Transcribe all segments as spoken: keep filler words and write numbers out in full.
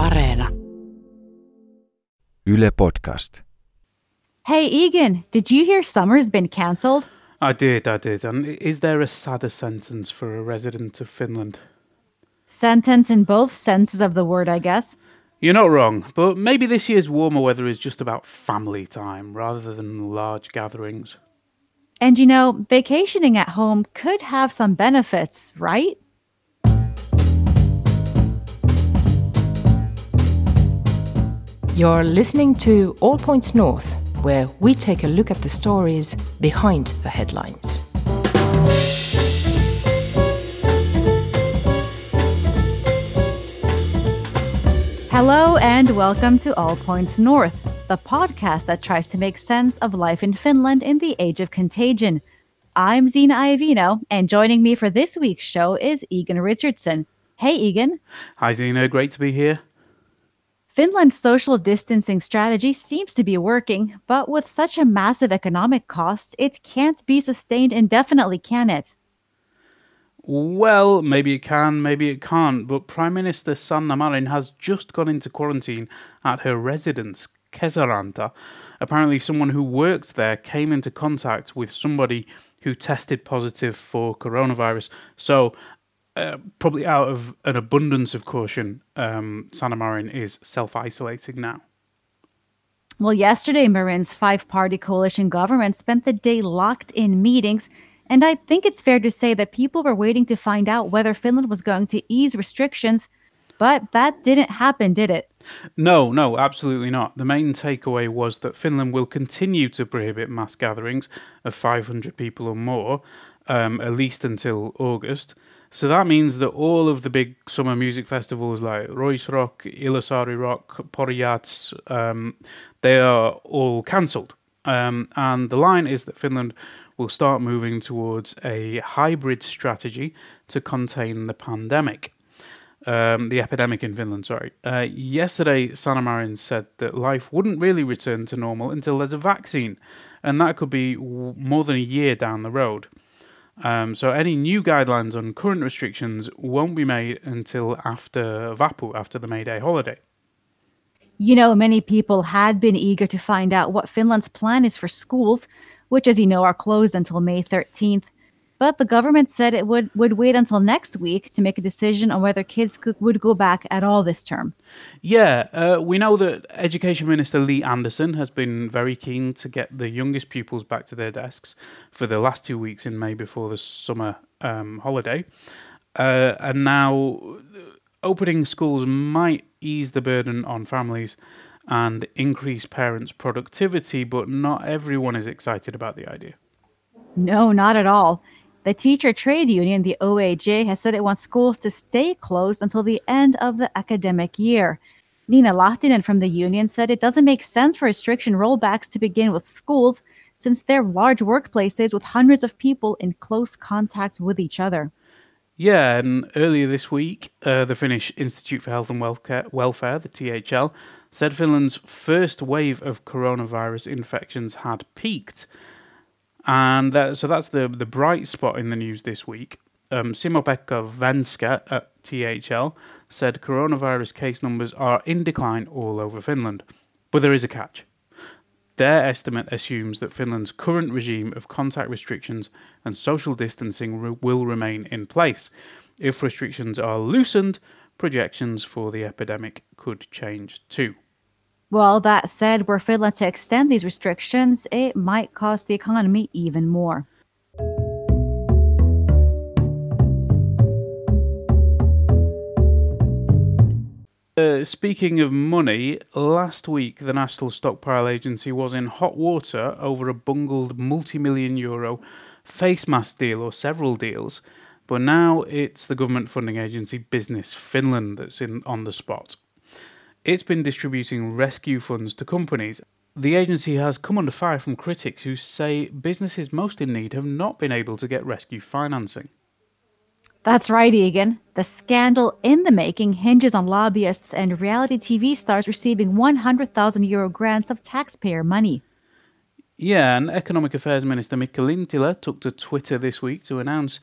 Areena. Yle Podcast. Hey Egan, did you hear summer's been cancelled? I did, I did. And is there a sadder sentence for a resident of Finland? Sentence in both senses of the word, I guess. You're not wrong, but maybe this year's warmer weather is just about family time rather than large gatherings. And you know, vacationing at home could have some benefits, right? You're listening to All Points North, where we take a look at the stories behind the headlines. Hello and welcome to All Points North, the podcast that tries to make sense of life in Finland in the age of contagion. I'm Zina Iavino, and joining me for this week's show is Egan Richardson. Hey, Egan. Hi, Zina. Great to be here. Finland's social distancing strategy seems to be working, but with such a massive economic cost, it can't be sustained indefinitely, can it? Well, maybe it can, maybe it can't, but Prime Minister Sanna Marin has just gone into quarantine at her residence, Kesäranta. Apparently someone who worked there came into contact with somebody who tested positive for coronavirus, so... Uh, probably out of an abundance of caution, um, Sanna Marin is self-isolating now. Well, yesterday, Marin's five-party coalition government spent the day locked in meetings, and I think it's fair to say that people were waiting to find out whether Finland was going to ease restrictions, but that didn't happen, did it? No, no, absolutely not. The main takeaway was that Finland will continue to prohibit mass gatherings of five hundred people or more, um, at least until August. So that means that all of the big summer music festivals like Ruisrock, Ilosaari Rock, Pori Jazz, um, they are all cancelled. Um, and the line is that Finland will start moving towards a hybrid strategy to contain the pandemic. Um, the epidemic in Finland, sorry. Uh, yesterday, Sanna Marin said that life wouldn't really return to normal until there's a vaccine. And that could be w- more than a year down the road. Um, so any new guidelines on current restrictions won't be made until after Vappu, after the May Day holiday. You know, many people had been eager to find out what Finland's plan is for schools, which, as you know, are closed until May thirteenth. But the government said it would, would wait until next week to make a decision on whether kids could, would go back at all this term. Yeah, uh, we know that Education Minister Lee Anderson has been very keen to get the youngest pupils back to their desks for the last two weeks in May before the summer um, holiday. Uh, and now opening schools might ease the burden on families and increase parents' productivity, but not everyone is excited about the idea. No, not at all. The teacher trade union, the O A J, has said it wants schools to stay closed until the end of the academic year. Nina Lahtinen from the union said it doesn't make sense for restriction rollbacks to begin with schools, since they're large workplaces with hundreds of people in close contact with each other. Yeah, and earlier this week, uh, the Finnish Institute for Health and Welfare, the T H L, said Finland's first wave of coronavirus infections had peaked. And that, so that's the, the bright spot in the news this week. Um, Simo Pekka Vänskä at T H L said coronavirus case numbers are in decline all over Finland. But there is a catch. Their estimate assumes that Finland's current regime of contact restrictions and social distancing re- will remain in place. If restrictions are loosened, projections for the epidemic could change too. Well, that said, were Finland to extend these restrictions, it might cost the economy even more. Uh, speaking of money, last week the National Stockpile Agency was in hot water over a bungled multi-million euro face mask deal or several deals, but now it's the government funding agency Business Finland that's in on the spot. It's been distributing rescue funds to companies. The agency has come under fire from critics who say businesses most in need have not been able to get rescue financing. That's right, Egan. The scandal in the making hinges on lobbyists and reality T V stars receiving one hundred thousand euro grants of taxpayer money. Yeah, and Economic Affairs Minister Mika Lintilä took to Twitter this week to announce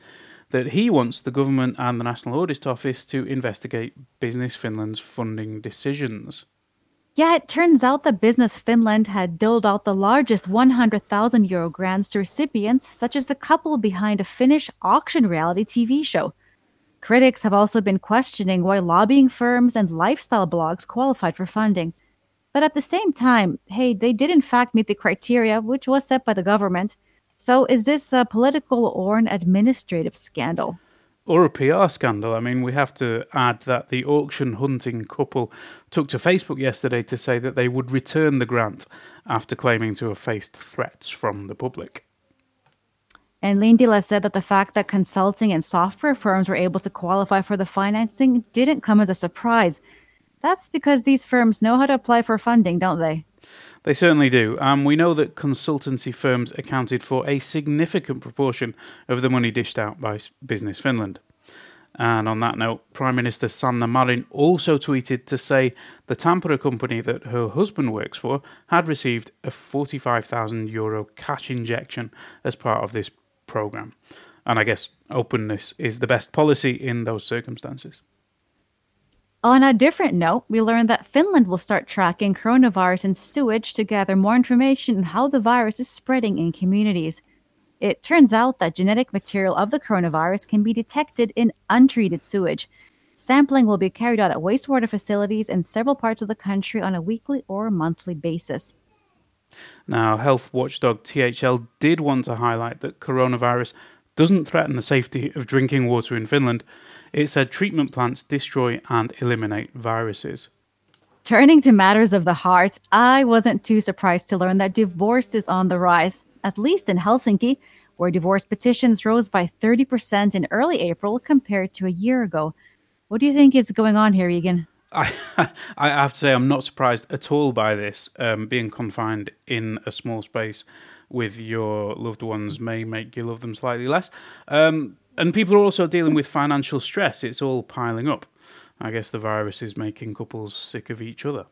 that he wants the government and the National Audit Office to investigate Business Finland's funding decisions. Yeah, it turns out that Business Finland had doled out the largest one hundred thousand euro grants to recipients, such as the couple behind a Finnish auction reality T V show. Critics have also been questioning why lobbying firms and lifestyle blogs qualified for funding. But at the same time, hey, they did in fact meet the criteria, which was set by the government. So is this a political or an administrative scandal? Or a P R scandal. I mean, we have to add that the auction hunting couple took to Facebook yesterday to say that they would return the grant after claiming to have faced threats from the public. And Lintilä said that the fact that consulting and software firms were able to qualify for the financing didn't come as a surprise. That's because these firms know how to apply for funding, don't they? They certainly do. And um, we know that consultancy firms accounted for a significant proportion of the money dished out by Business Finland. And on that note, Prime Minister Sanna Marin also tweeted to say the Tampere company that her husband works for had received a forty-five thousand euro cash injection as part of this programme. And I guess openness is the best policy in those circumstances. On a different note, we learned that Finland will start tracking coronavirus in sewage to gather more information on how the virus is spreading in communities. It turns out that genetic material of the coronavirus can be detected in untreated sewage. Sampling will be carried out at wastewater facilities in several parts of the country on a weekly or monthly basis. Now, health watchdog T H L did want to highlight that coronavirus doesn't threaten the safety of drinking water in Finland. It said treatment plants destroy and eliminate viruses. Turning to matters of the heart, I wasn't too surprised to learn that divorce is on the rise, at least in Helsinki, where divorce petitions rose by thirty percent in early April compared to a year ago. What do you think is going on here, Egan? I, I have to say I'm not surprised at all by this. Um, being confined in a small space with your loved ones may make you love them slightly less. Um, and people are also dealing with financial stress. It's all piling up. I guess the virus is making couples sick of each other.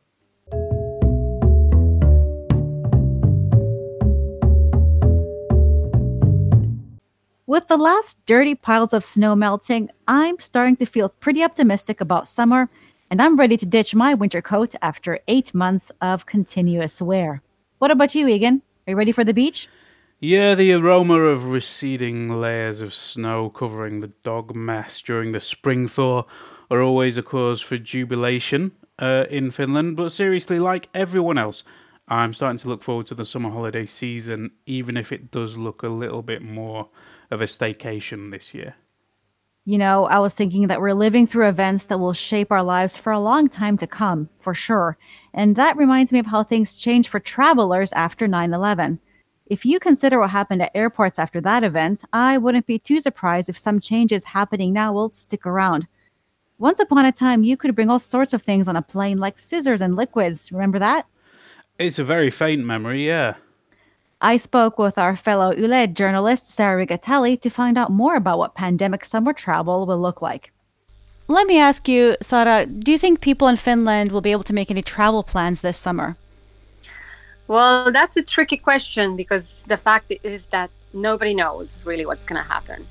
With the last dirty piles of snow melting, I'm starting to feel pretty optimistic about summer. And I'm ready to ditch my winter coat after eight months of continuous wear. What about you, Egan? Are you ready for the beach? Yeah, the aroma of receding layers of snow covering the dog mess during the spring thaw are always a cause for jubilation uh, in Finland. But seriously, like everyone else, I'm starting to look forward to the summer holiday season, even if it does look a little bit more of a staycation this year. You know, I was thinking that we're living through events that will shape our lives for a long time to come, for sure. And that reminds me of how things changed for travelers after nine eleven. If you consider what happened at airports after that event, I wouldn't be too surprised if some changes happening now will stick around. Once upon a time, you could bring all sorts of things on a plane, like scissors and liquids. Remember that? It's a very faint memory, yeah. I spoke with our fellow U L E D journalist Sara Rigatelli to find out more about what pandemic summer travel will look like. Let me ask you, Sara, do you think people in Finland will be able to make any travel plans this summer? Well, that's a tricky question because the fact is that nobody knows really what's going to happen.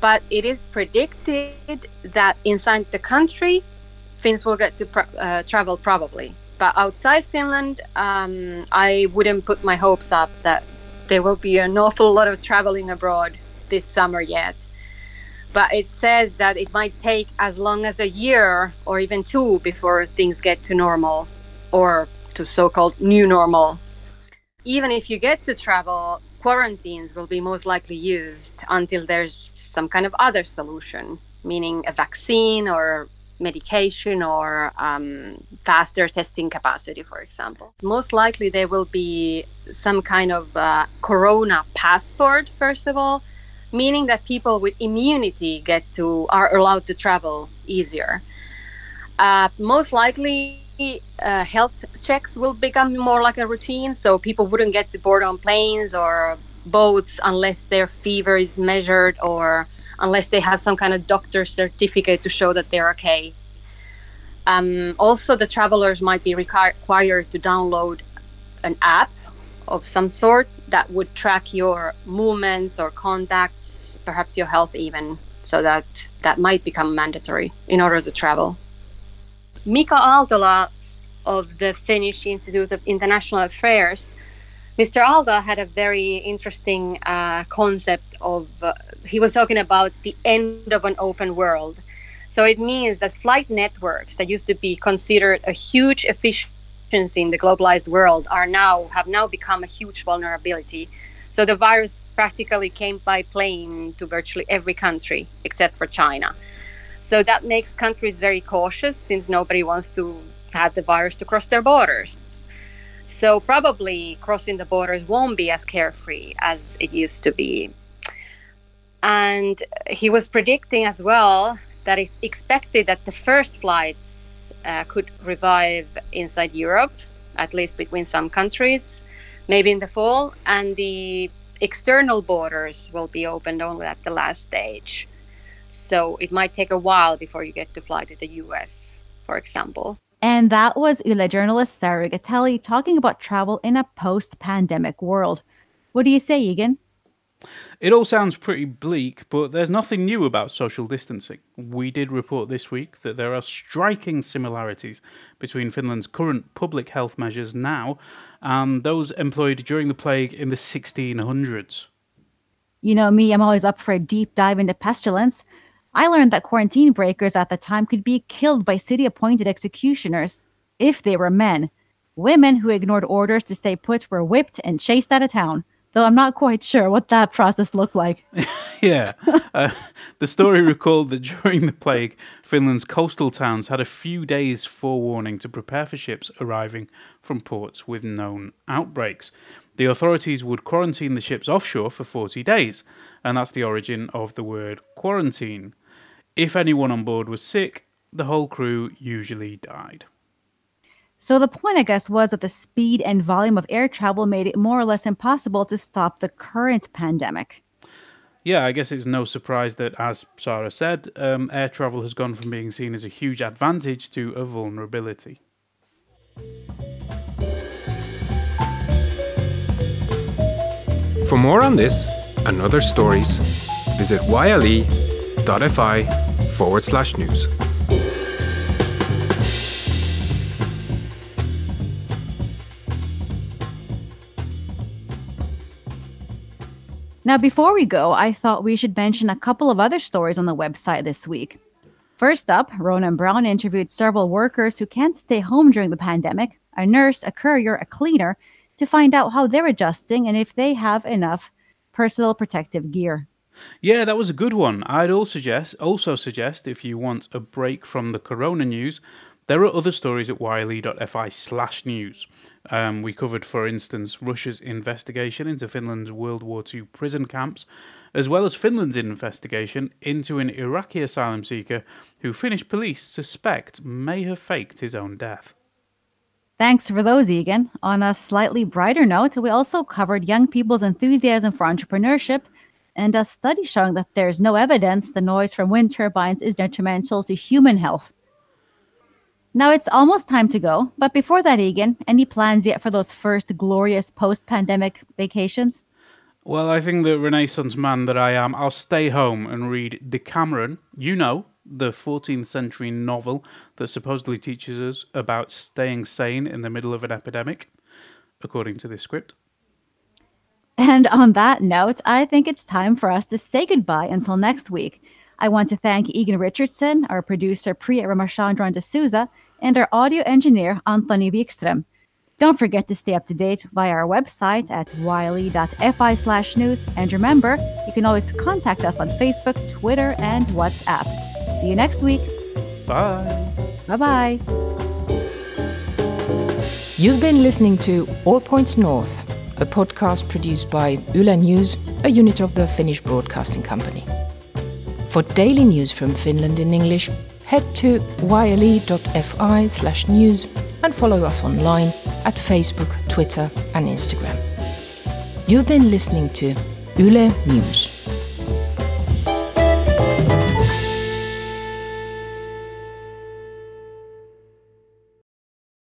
But it is predicted that inside the country, Finns will get to pr- uh, travel probably. But outside Finland, um, I wouldn't put my hopes up that there will be an awful lot of traveling abroad this summer yet. But it's said that it might take as long as a year or even two before things get to normal or to so-called new normal. Even if you get to travel, quarantines will be most likely used until there's some kind of other solution, meaning a vaccine or medication or um, faster testing capacity, for example. Most likely there will be some kind of uh, corona passport, first of all, meaning that people with immunity get to are allowed to travel easier. Uh, most likely uh, health checks will become more like a routine, so people wouldn't get to board on planes or boats unless their fever is measured or unless they have some kind of doctor's certificate to show that they're okay. Um, also, the travelers might be required to download an app of some sort that would track your movements or contacts, perhaps your health even. so that that might become mandatory in order to travel. Mika Aaltola of the Finnish Institute of International Affairs, Mister Aaltola had a very interesting uh, concept of, uh, he was talking about the end of an open world. So it means that flight networks that used to be considered a huge efficiency in the globalized world are now have now become a huge vulnerability. So the virus practically came by plane to virtually every country except for China. So that makes countries very cautious since nobody wants to have the virus to cross their borders. So probably crossing the borders won't be as carefree as it used to be. And he was predicting as well that it's expected that the first flights uh, could revive inside Europe, at least between some countries, maybe in the fall, and the external borders will be opened only at the last stage. So it might take a while before you get to fly to the U S, for example. And that was Yle journalist Sara Rigatelli talking about travel in a post-pandemic world. What do you say, Egan? It all sounds pretty bleak, but there's nothing new about social distancing. We did report this week that there are striking similarities between Finland's current public health measures now and those employed during the plague in the sixteen hundreds. You know me, I'm always up for a deep dive into pestilence. I learned that quarantine breakers at the time could be killed by city-appointed executioners, if they were men. Women who ignored orders to stay put were whipped and chased out of town, though I'm not quite sure what that process looked like. yeah. Uh, the story recalled that during the plague, Finland's coastal towns had a few days' forewarning to prepare for ships arriving from ports with known outbreaks. The authorities would quarantine the ships offshore for forty days, and that's the origin of the word quarantine. If anyone on board was sick, the whole crew usually died. So the point, I guess, was that the speed and volume of air travel made it more or less impossible to stop the current pandemic. Yeah, I guess it's no surprise that, as Sara said, um, air travel has gone from being seen as a huge advantage to a vulnerability. For more on this and other stories, visit yle.fi forward slash news. Now, before we go, I thought we should mention a couple of other stories on the website this week. First up, Ronan Brown interviewed several workers who can't stay home during the pandemic, a nurse, a courier, a cleaner, to find out how they're adjusting and if they have enough personal protective gear. Yeah, that was a good one. I'd also suggest, also suggest if you want a break from the corona news, there are other stories at yle.fi slash news. Um, we covered, for instance, Russia's investigation into Finland's World War Two prison camps, as well as Finland's investigation into an Iraqi asylum seeker who Finnish police suspect may have faked his own death. Thanks for those, Egan. On a slightly brighter note, we also covered young people's enthusiasm for entrepreneurship and a study showing that there's no evidence the noise from wind turbines is detrimental to human health. Now it's almost time to go, but before that, Egan, any plans yet for those first glorious post-pandemic vacations? Well, I think the Renaissance man that I am, I'll stay home and read Decameron, you know, the fourteenth century novel that supposedly teaches us about staying sane in the middle of an epidemic, according to this script. And on that note, I think it's time for us to say goodbye until next week. I want to thank Egan Richardson, our producer Priya Ramachandran D'Souza, and our audio engineer Anthony Wikström. Don't forget to stay up to date via our website at yle.fi slash news. And remember, you can always contact us on Facebook, Twitter, and WhatsApp. See you next week. Bye. Bye-bye. You've been listening to All Points North, a podcast produced by Yle News, a unit of the Finnish Broadcasting Company. For daily news from Finland in English, head to yle.fi slash news and follow us online at Facebook, Twitter and Instagram. You've been listening to Yle News.